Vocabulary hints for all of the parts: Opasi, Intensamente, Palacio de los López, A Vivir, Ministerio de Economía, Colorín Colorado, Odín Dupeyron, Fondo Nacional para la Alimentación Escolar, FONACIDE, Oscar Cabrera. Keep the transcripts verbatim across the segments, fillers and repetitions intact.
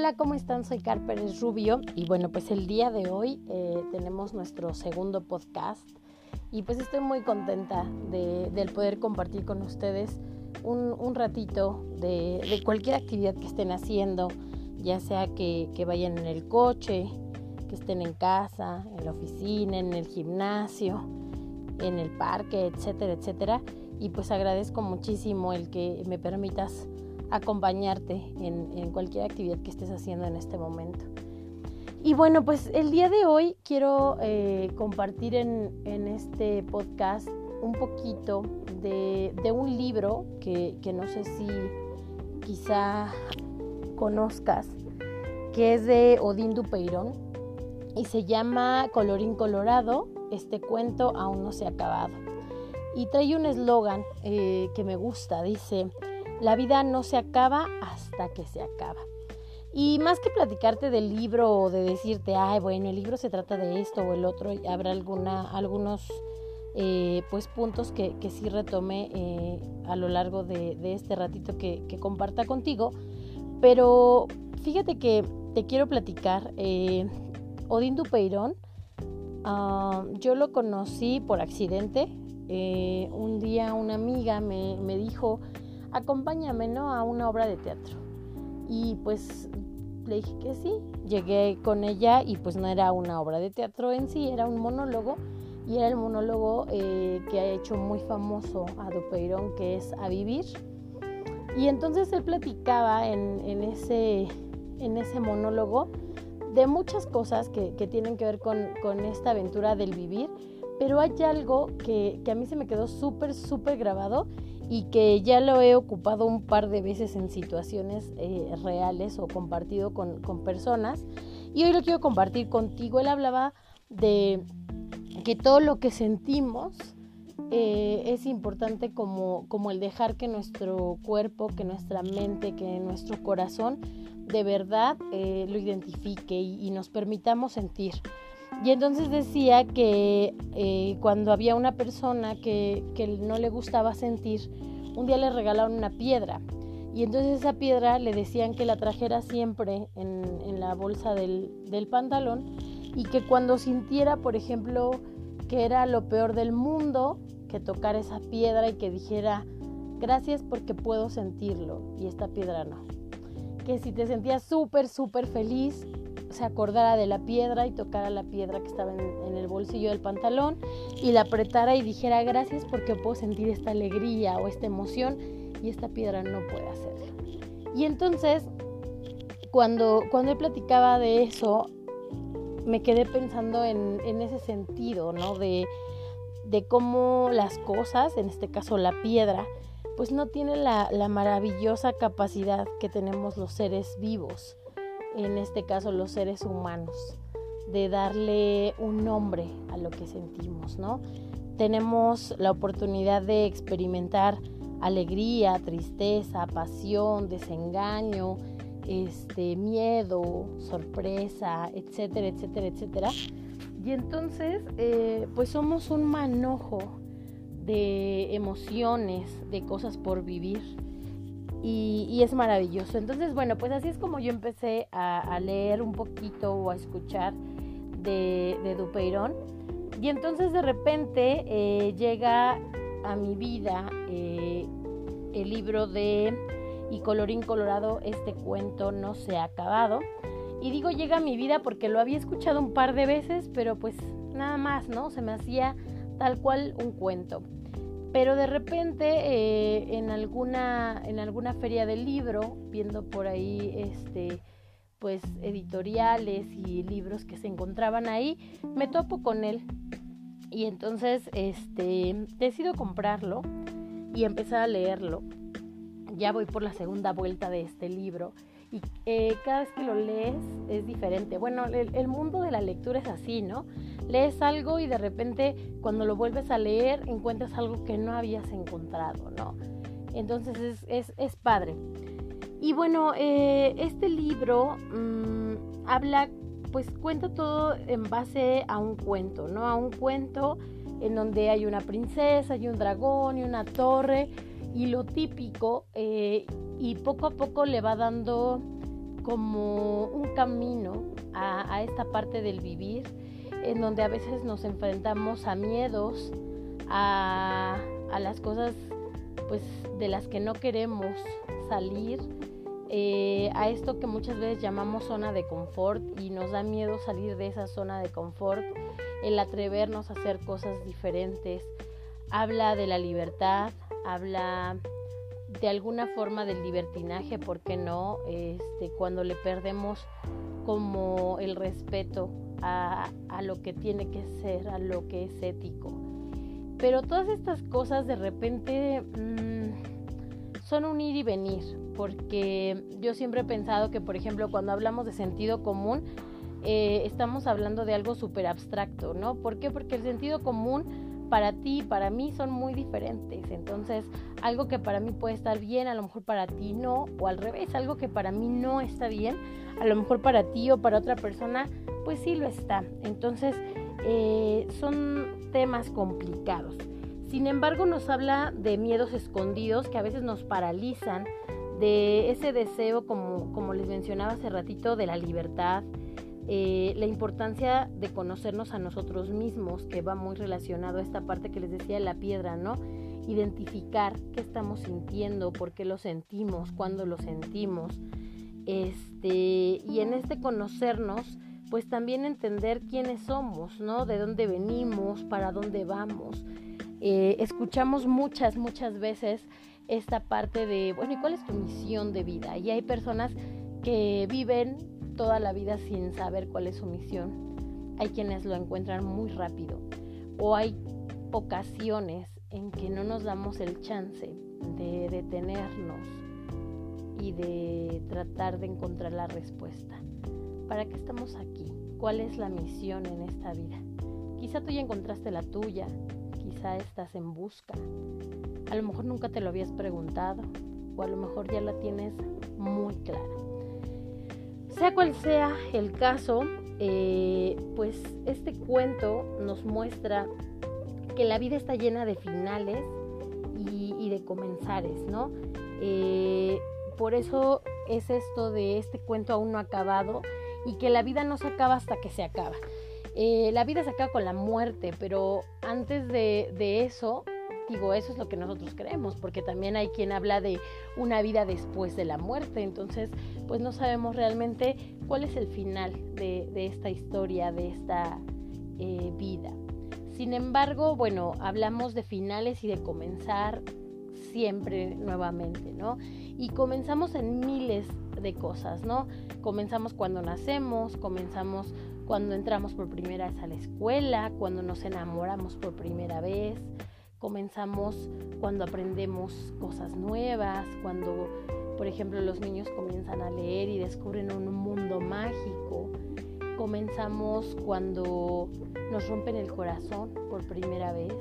Hola, ¿cómo están? Soy Carpérez Rubio y bueno, pues el día de hoy eh, tenemos nuestro segundo podcast y pues estoy muy contenta de, de poder compartir con ustedes un, un ratito de, de cualquier actividad que estén haciendo, ya sea que, que vayan en el coche, que estén en casa, en la oficina, en el gimnasio, en el parque, etcétera, etcétera. Y pues agradezco muchísimo el que me permitas acompañarte en, en cualquier actividad que estés haciendo en este momento. Y bueno, pues el día de hoy quiero eh, compartir en, en este podcast un poquito de, de un libro que, que no sé si quizá conozcas, que es de Odín Dupeyron y se llama Colorín Colorado, este cuento aún no se ha acabado. Y trae un eslogan eh, que me gusta, dice: la vida no se acaba hasta que se acaba. Y más que platicarte del libro o de decirte, ay, bueno, el libro se trata de esto o el otro, y habrá alguna, algunos eh, pues puntos que, que sí retomé eh, a lo largo de, de este ratito que, que comparta contigo. Pero fíjate que te quiero platicar. Eh, Odín Dupeyron, uh, yo lo conocí por accidente. Eh, un día una amiga me, me dijo... acompáñame, ¿no?, a una obra de teatro. Y pues le dije que sí. Llegué con ella y pues no era una obra de teatro en sí, era un monólogo, y era el monólogo eh, que ha hecho muy famoso a Dupeyron, que es A Vivir. Y entonces él platicaba en, en, ese, en ese monólogo de muchas cosas que, que tienen que ver con, con esta aventura del vivir, pero hay algo que, que a mí se me quedó súper, súper grabado y que ya lo he ocupado un par de veces en situaciones eh, reales o compartido con, con personas, y hoy lo quiero compartir contigo. Él hablaba de que todo lo que sentimos eh, es importante como, como el dejar que nuestro cuerpo, que nuestra mente, que nuestro corazón de verdad eh, lo identifique y, y nos permitamos sentir. Y entonces decía que eh, cuando había una persona que, que no le gustaba sentir, un día le regalaron una piedra. Y entonces esa piedra le decían que la trajera siempre en, en la bolsa del, del pantalón, y que cuando sintiera, por ejemplo, que era lo peor del mundo, que tocara esa piedra y que dijera, gracias porque puedo sentirlo y esta piedra no. Que si te sentías súper, súper feliz, se acordara de la piedra y tocara la piedra que estaba en, en el bolsillo del pantalón y la apretara y dijera gracias porque puedo sentir esta alegría o esta emoción y esta piedra no puede hacerlo. Y entonces cuando, cuando él platicaba de eso me quedé pensando en, en ese sentido, ¿no?, de, de cómo las cosas, en este caso la piedra, pues no tiene la, la maravillosa capacidad que tenemos los seres vivos, en este caso los seres humanos, de darle un nombre a lo que sentimos, ¿no? Tenemos la oportunidad de experimentar alegría, tristeza, pasión, desengaño, este, miedo, sorpresa, etcétera, etcétera, etcétera. Y entonces, eh, pues somos un manojo de emociones, de cosas por vivir. Y, y es maravilloso. Entonces, bueno, pues así es como yo empecé a, a leer un poquito o a escuchar de, de Dupeyron. Y entonces de repente eh, llega a mi vida eh, el libro de Y Colorín Colorado, este cuento no se ha acabado. Y digo llega a mi vida porque lo había escuchado un par de veces, pero pues nada más, ¿no? Se me hacía tal cual un cuento. Pero de repente eh, en alguna en alguna feria del libro, viendo por ahí este pues editoriales y libros que se encontraban ahí, me topo con él y entonces este decido comprarlo y empezar a leerlo. Ya voy por la segunda vuelta de este libro y eh, cada vez que lo lees es diferente. Bueno, el, el mundo de la lectura es así, ¿no? Lees algo y de repente cuando lo vuelves a leer encuentras algo que no habías encontrado, ¿no? Entonces es, es, es padre. Y bueno, eh, este libro mmm, habla, pues cuenta todo en base a un cuento, ¿no? A un cuento en donde hay una princesa y un dragón y una torre y lo típico, eh, y poco a poco le va dando como un camino a, a esta parte del vivir, en donde a veces nos enfrentamos a miedos, a, a las cosas pues, de las que no queremos salir, eh, a esto que muchas veces llamamos zona de confort, y nos da miedo salir de esa zona de confort, el atrevernos a hacer cosas diferentes. Habla de la libertad, habla de alguna forma del libertinaje, ¿por qué no? Este, cuando le perdemos como el respeto a, a lo que tiene que ser, a lo que es ético. Pero todas estas cosas de repente mmm, son un ir y venir, porque yo siempre he pensado que, por ejemplo, cuando hablamos de sentido común, eh, estamos hablando de algo súper abstracto, ¿no? ¿Por qué? Porque el sentido común para ti y para mí son muy diferentes. Entonces, algo que para mí puede estar bien, a lo mejor para ti no, o al revés, algo que para mí no está bien, a lo mejor para ti o para otra persona, pues sí lo está. Entonces, eh, son temas complicados. Sin embargo, nos habla de miedos escondidos que a veces nos paralizan, de ese deseo, como, como les mencionaba hace ratito, de la libertad. Eh, la importancia de conocernos a nosotros mismos, que va muy relacionado a esta parte que les decía de la piedra, ¿no? Identificar qué estamos sintiendo, por qué lo sentimos, cuándo lo sentimos. Este, y en este conocernos, pues también entender quiénes somos, ¿no? De dónde venimos, para dónde vamos. Eh, escuchamos muchas, muchas veces esta parte de, bueno, ¿y cuál es tu misión de vida? Y hay personas que viven toda la vida sin saber cuál es su misión. Hay quienes lo encuentran muy rápido, o hay ocasiones en que no nos damos el chance de detenernos y de tratar de encontrar la respuesta. ¿Para qué estamos aquí? ¿Cuál es la misión en esta vida? Quizá tú ya encontraste la tuya, quizá estás en busca, a lo mejor nunca te lo habías preguntado, o a lo mejor ya la tienes muy clara. Sea cual sea el caso, eh, pues este cuento nos muestra que la vida está llena de finales y, y de comenzares, ¿no? Eh, por eso es esto de este cuento aún no acabado, y que la vida no se acaba hasta que se acaba. Eh, la vida se acaba con la muerte, pero antes de, de eso, digo, eso es lo que nosotros creemos, porque también hay quien habla de una vida después de la muerte. Entonces, pues no sabemos realmente cuál es el final de, de esta historia, de esta eh, vida. Sin embargo, bueno, hablamos de finales y de comenzar siempre nuevamente, ¿no? Y comenzamos en miles de cosas, ¿no? Comenzamos cuando nacemos, comenzamos cuando entramos por primera vez a la escuela, cuando nos enamoramos por primera vez. Comenzamos cuando aprendemos cosas nuevas, cuando, por ejemplo, los niños comienzan a leer y descubren un mundo mágico. Comenzamos cuando nos rompen el corazón por primera vez,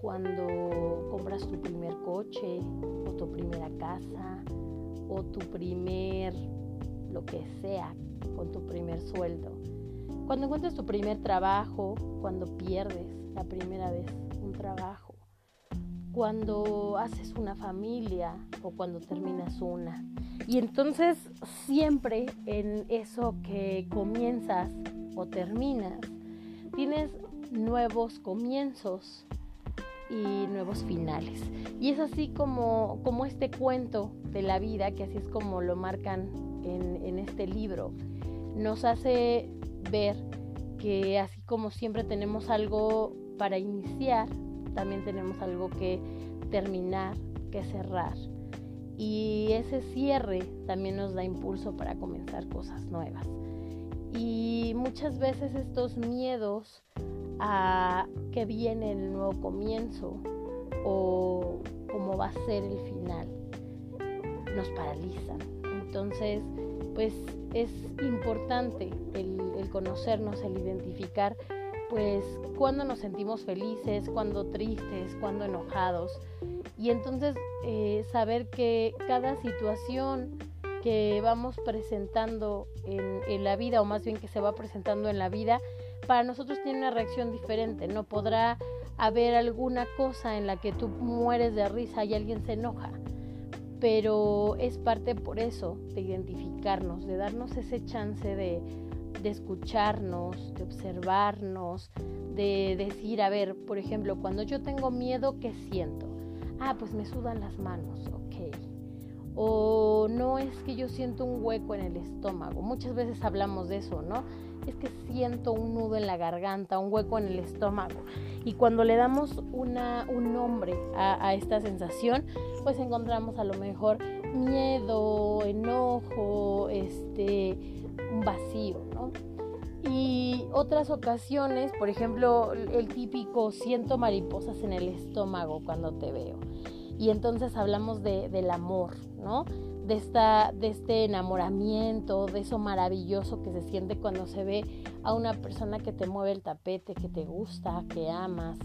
cuando compras tu primer coche, o tu primera casa, o tu primer, lo que sea, con tu primer sueldo. Cuando encuentras tu primer trabajo, cuando pierdes la primera vez un trabajo, cuando haces una familia o cuando terminas una. Y entonces siempre en eso que comienzas o terminas, tienes nuevos comienzos y nuevos finales. Y es así como, como este cuento de la vida, que así es como lo marcan en, en este libro, nos hace ver que así como siempre tenemos algo para iniciar, también tenemos algo que terminar, que cerrar. Y ese cierre también nos da impulso para comenzar cosas nuevas. Y muchas veces estos miedos a que viene el nuevo comienzo o cómo va a ser el final nos paralizan. Entonces, pues es importante el, el conocernos, el identificar pues cuando nos sentimos felices, cuando tristes, cuando enojados, y entonces eh, saber que cada situación que vamos presentando en, en la vida, o más bien que se va presentando en la vida, para nosotros tiene una reacción diferente. No podrá haber alguna cosa en la que tú mueres de risa y alguien se enoja, pero es parte por eso de identificarnos, de darnos ese chance de, de escucharnos, de observarnos, de decir, a ver, por ejemplo, cuando yo tengo miedo, ¿qué siento? Ah, pues me sudan las manos, ok. O no, es que yo siento un hueco en el estómago. Muchas veces hablamos de eso, ¿no? Es que siento un nudo en la garganta, un hueco en el estómago. Y cuando le damos una, un nombre a, a esta sensación, pues encontramos a lo mejor miedo, enojo, este, un vacío, ¿no? Y otras ocasiones, por ejemplo, el típico siento mariposas en el estómago cuando te veo. Y entonces hablamos de, del amor, ¿no? De, esta, de este enamoramiento, de eso maravilloso que se siente cuando se ve a una persona que te mueve el tapete, que te gusta, que amas,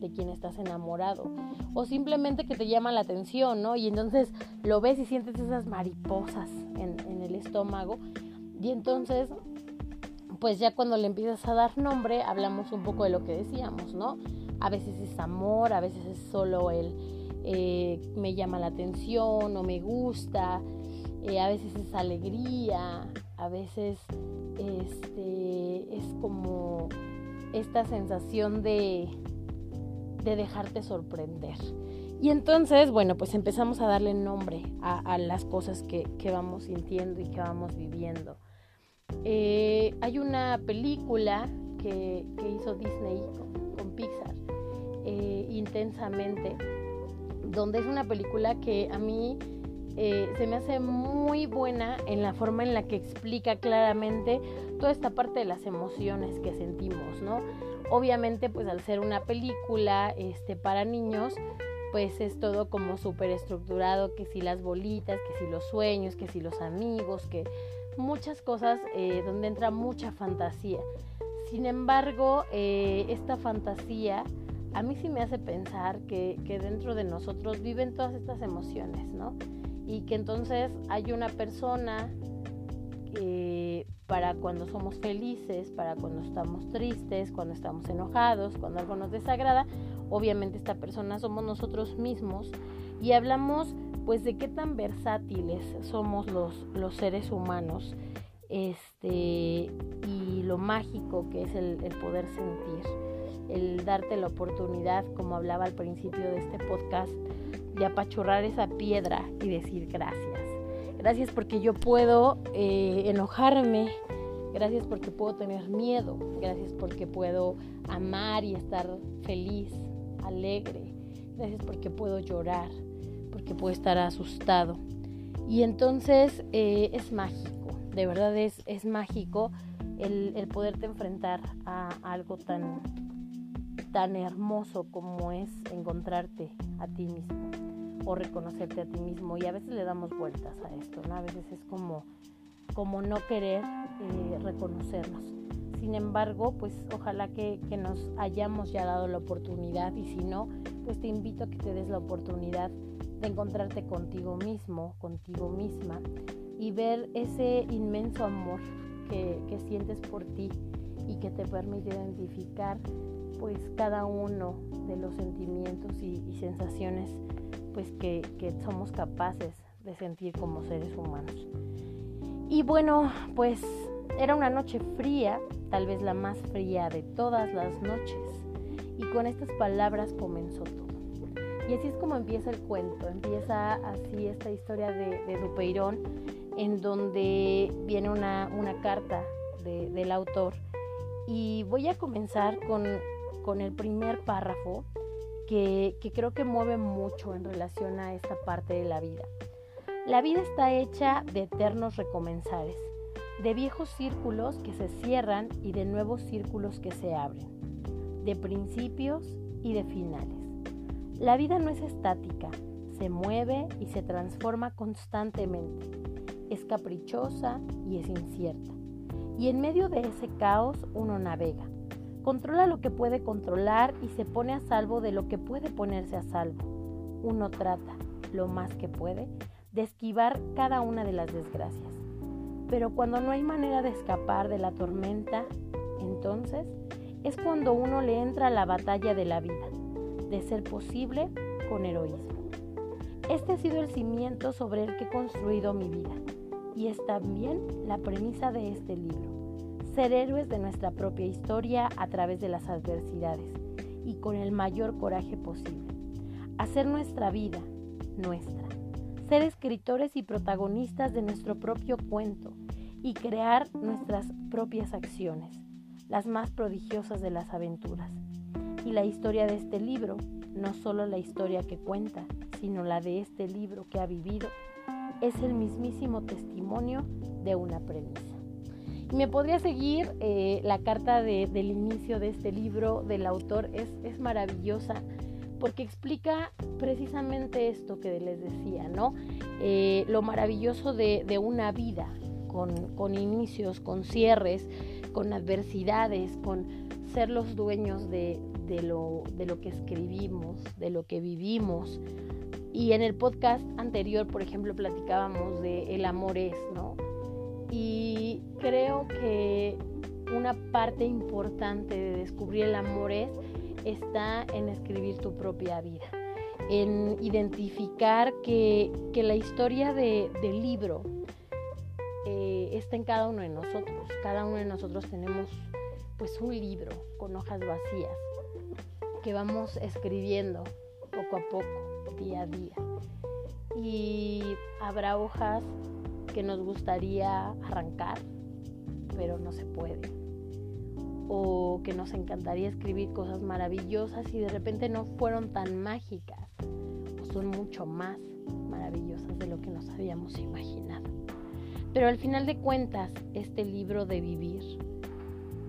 de quien estás enamorado. O simplemente que te llama la atención, ¿no? Y entonces lo ves y sientes esas mariposas en, en el estómago. Y entonces, pues ya cuando le empiezas a dar nombre, hablamos un poco de lo que decíamos, ¿no? A veces es amor, a veces es solo el... Eh, me llama la atención o me gusta, eh, a veces es alegría, a veces este, es como esta sensación de, de dejarte sorprender. Y entonces, bueno, pues empezamos a darle nombre a, a las cosas que, que vamos sintiendo y que vamos viviendo. Eh, hay una película que, que hizo Disney con, con Pixar, eh, Intensamente, donde es una película que a mí eh, se me hace muy buena en la forma en la que explica claramente toda esta parte de las emociones que sentimos, ¿no? Obviamente, pues al ser una película este, para niños, pues es todo como súper estructurado, que si las bolitas, que si los sueños, que si los amigos, que muchas cosas eh, donde entra mucha fantasía. Sin embargo, eh, esta fantasía... A mí sí me hace pensar que, que dentro de nosotros viven todas estas emociones, ¿no? Y que entonces hay una persona que para cuando somos felices, para cuando estamos tristes, cuando estamos enojados, cuando algo nos desagrada, obviamente esta persona somos nosotros mismos. Y hablamos pues de qué tan versátiles somos los, los seres humanos este, y lo mágico que es el, el poder sentir. El darte la oportunidad, como hablaba al principio de este podcast, de apachurrar esa piedra y decir gracias. Gracias porque yo puedo eh, enojarme, gracias porque puedo tener miedo, gracias porque puedo amar y estar feliz, alegre, gracias porque puedo llorar, porque puedo estar asustado. Y entonces eh, es mágico, de verdad es, es mágico el, el poderte enfrentar a, a algo tan... tan hermoso como es encontrarte a ti mismo o reconocerte a ti mismo. Y a veces le damos vueltas a esto, ¿no? A veces es como, como no querer eh, reconocernos. Sin embargo, pues ojalá que, que nos hayamos ya dado la oportunidad, y si no, pues te invito a que te des la oportunidad de encontrarte contigo mismo, contigo misma, y ver ese inmenso amor que, que sientes por ti y que te permite identificar pues cada uno de los sentimientos y, y sensaciones pues que, que somos capaces de sentir como seres humanos. Y bueno, pues era una noche fría, tal vez la más fría de todas las noches, y con estas palabras comenzó todo. Y así es como empieza el cuento, empieza así esta historia de, de Dupeyron, en donde viene una, una carta de, del autor, y voy a comenzar con con el primer párrafo que, que creo que mueve mucho en relación a esta parte de la vida. La vida está hecha de eternos recomenzares, de viejos círculos que se cierran y de nuevos círculos que se abren, de principios y de finales. La vida no es estática, se mueve y se transforma constantemente, es caprichosa y es incierta. Y en medio de ese caos uno navega. Controla lo que puede controlar y se pone a salvo de lo que puede ponerse a salvo. Uno trata, lo más que puede, de esquivar cada una de las desgracias. Pero cuando no hay manera de escapar de la tormenta, entonces es cuando uno le entra a la batalla de la vida, de ser posible con heroísmo. Este ha sido el cimiento sobre el que he construido mi vida y es también la premisa de este libro. Ser héroes de nuestra propia historia a través de las adversidades y con el mayor coraje posible. Hacer nuestra vida, nuestra. Ser escritores y protagonistas de nuestro propio cuento y crear nuestras propias acciones, las más prodigiosas de las aventuras. Y la historia de este libro, no solo la historia que cuenta, sino la de este libro que ha vivido, es el mismísimo testimonio de una premisa. Y me podría seguir, eh, la carta de, del inicio de este libro del autor es, es maravillosa, porque explica precisamente esto que les decía, ¿no? Eh, lo maravilloso de, de una vida, con, con inicios, con cierres, con adversidades, con ser los dueños de, de, lo, de lo que escribimos, de lo que vivimos. Y en el podcast anterior, por ejemplo, platicábamos de el amor es, ¿no? Y creo que una parte importante de descubrir el amor es está en escribir tu propia vida, en identificar que, que la historia de, del libro eh, está en cada uno de nosotros. Cada uno de nosotros tenemos pues un libro con hojas vacías que vamos escribiendo poco a poco, día a día. Y habrá hojas que nos gustaría arrancar, pero no se puede. O que nos encantaría escribir cosas maravillosas y de repente no fueron tan mágicas, o son mucho más maravillosas de lo que nos habíamos imaginado. Pero al final de cuentas, este libro de vivir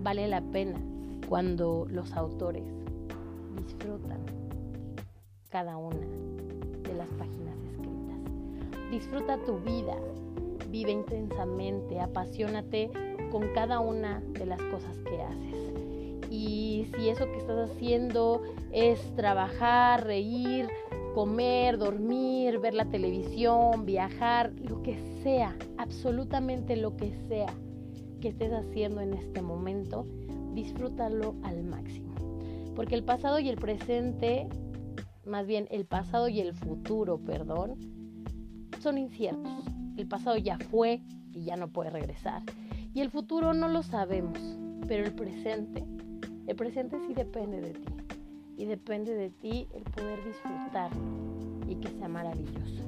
vale la pena cuando los autores disfrutan cada una de las páginas escritas. Disfruta tu vida, vive intensamente, apasionate con cada una de las cosas que haces. Y si eso que estás haciendo es trabajar, reír, comer, dormir, ver la televisión, viajar, lo que sea, absolutamente lo que sea que estés haciendo en este momento, disfrútalo al máximo. Porque el pasado y el presente, más bien el pasado y el futuro, perdón, son inciertos. El pasado ya fue y ya no puede regresar. Y el futuro no lo sabemos, pero el presente, el presente sí depende de ti. Y depende de ti el poder disfrutarlo y que sea maravilloso.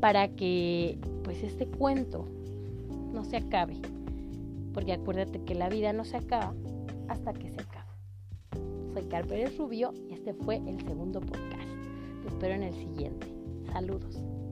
Para que pues este cuento no se acabe. Porque acuérdate que la vida no se acaba hasta que se acaba. Soy Carpérez Rubio y este fue el segundo podcast. Te espero en el siguiente. Saludos.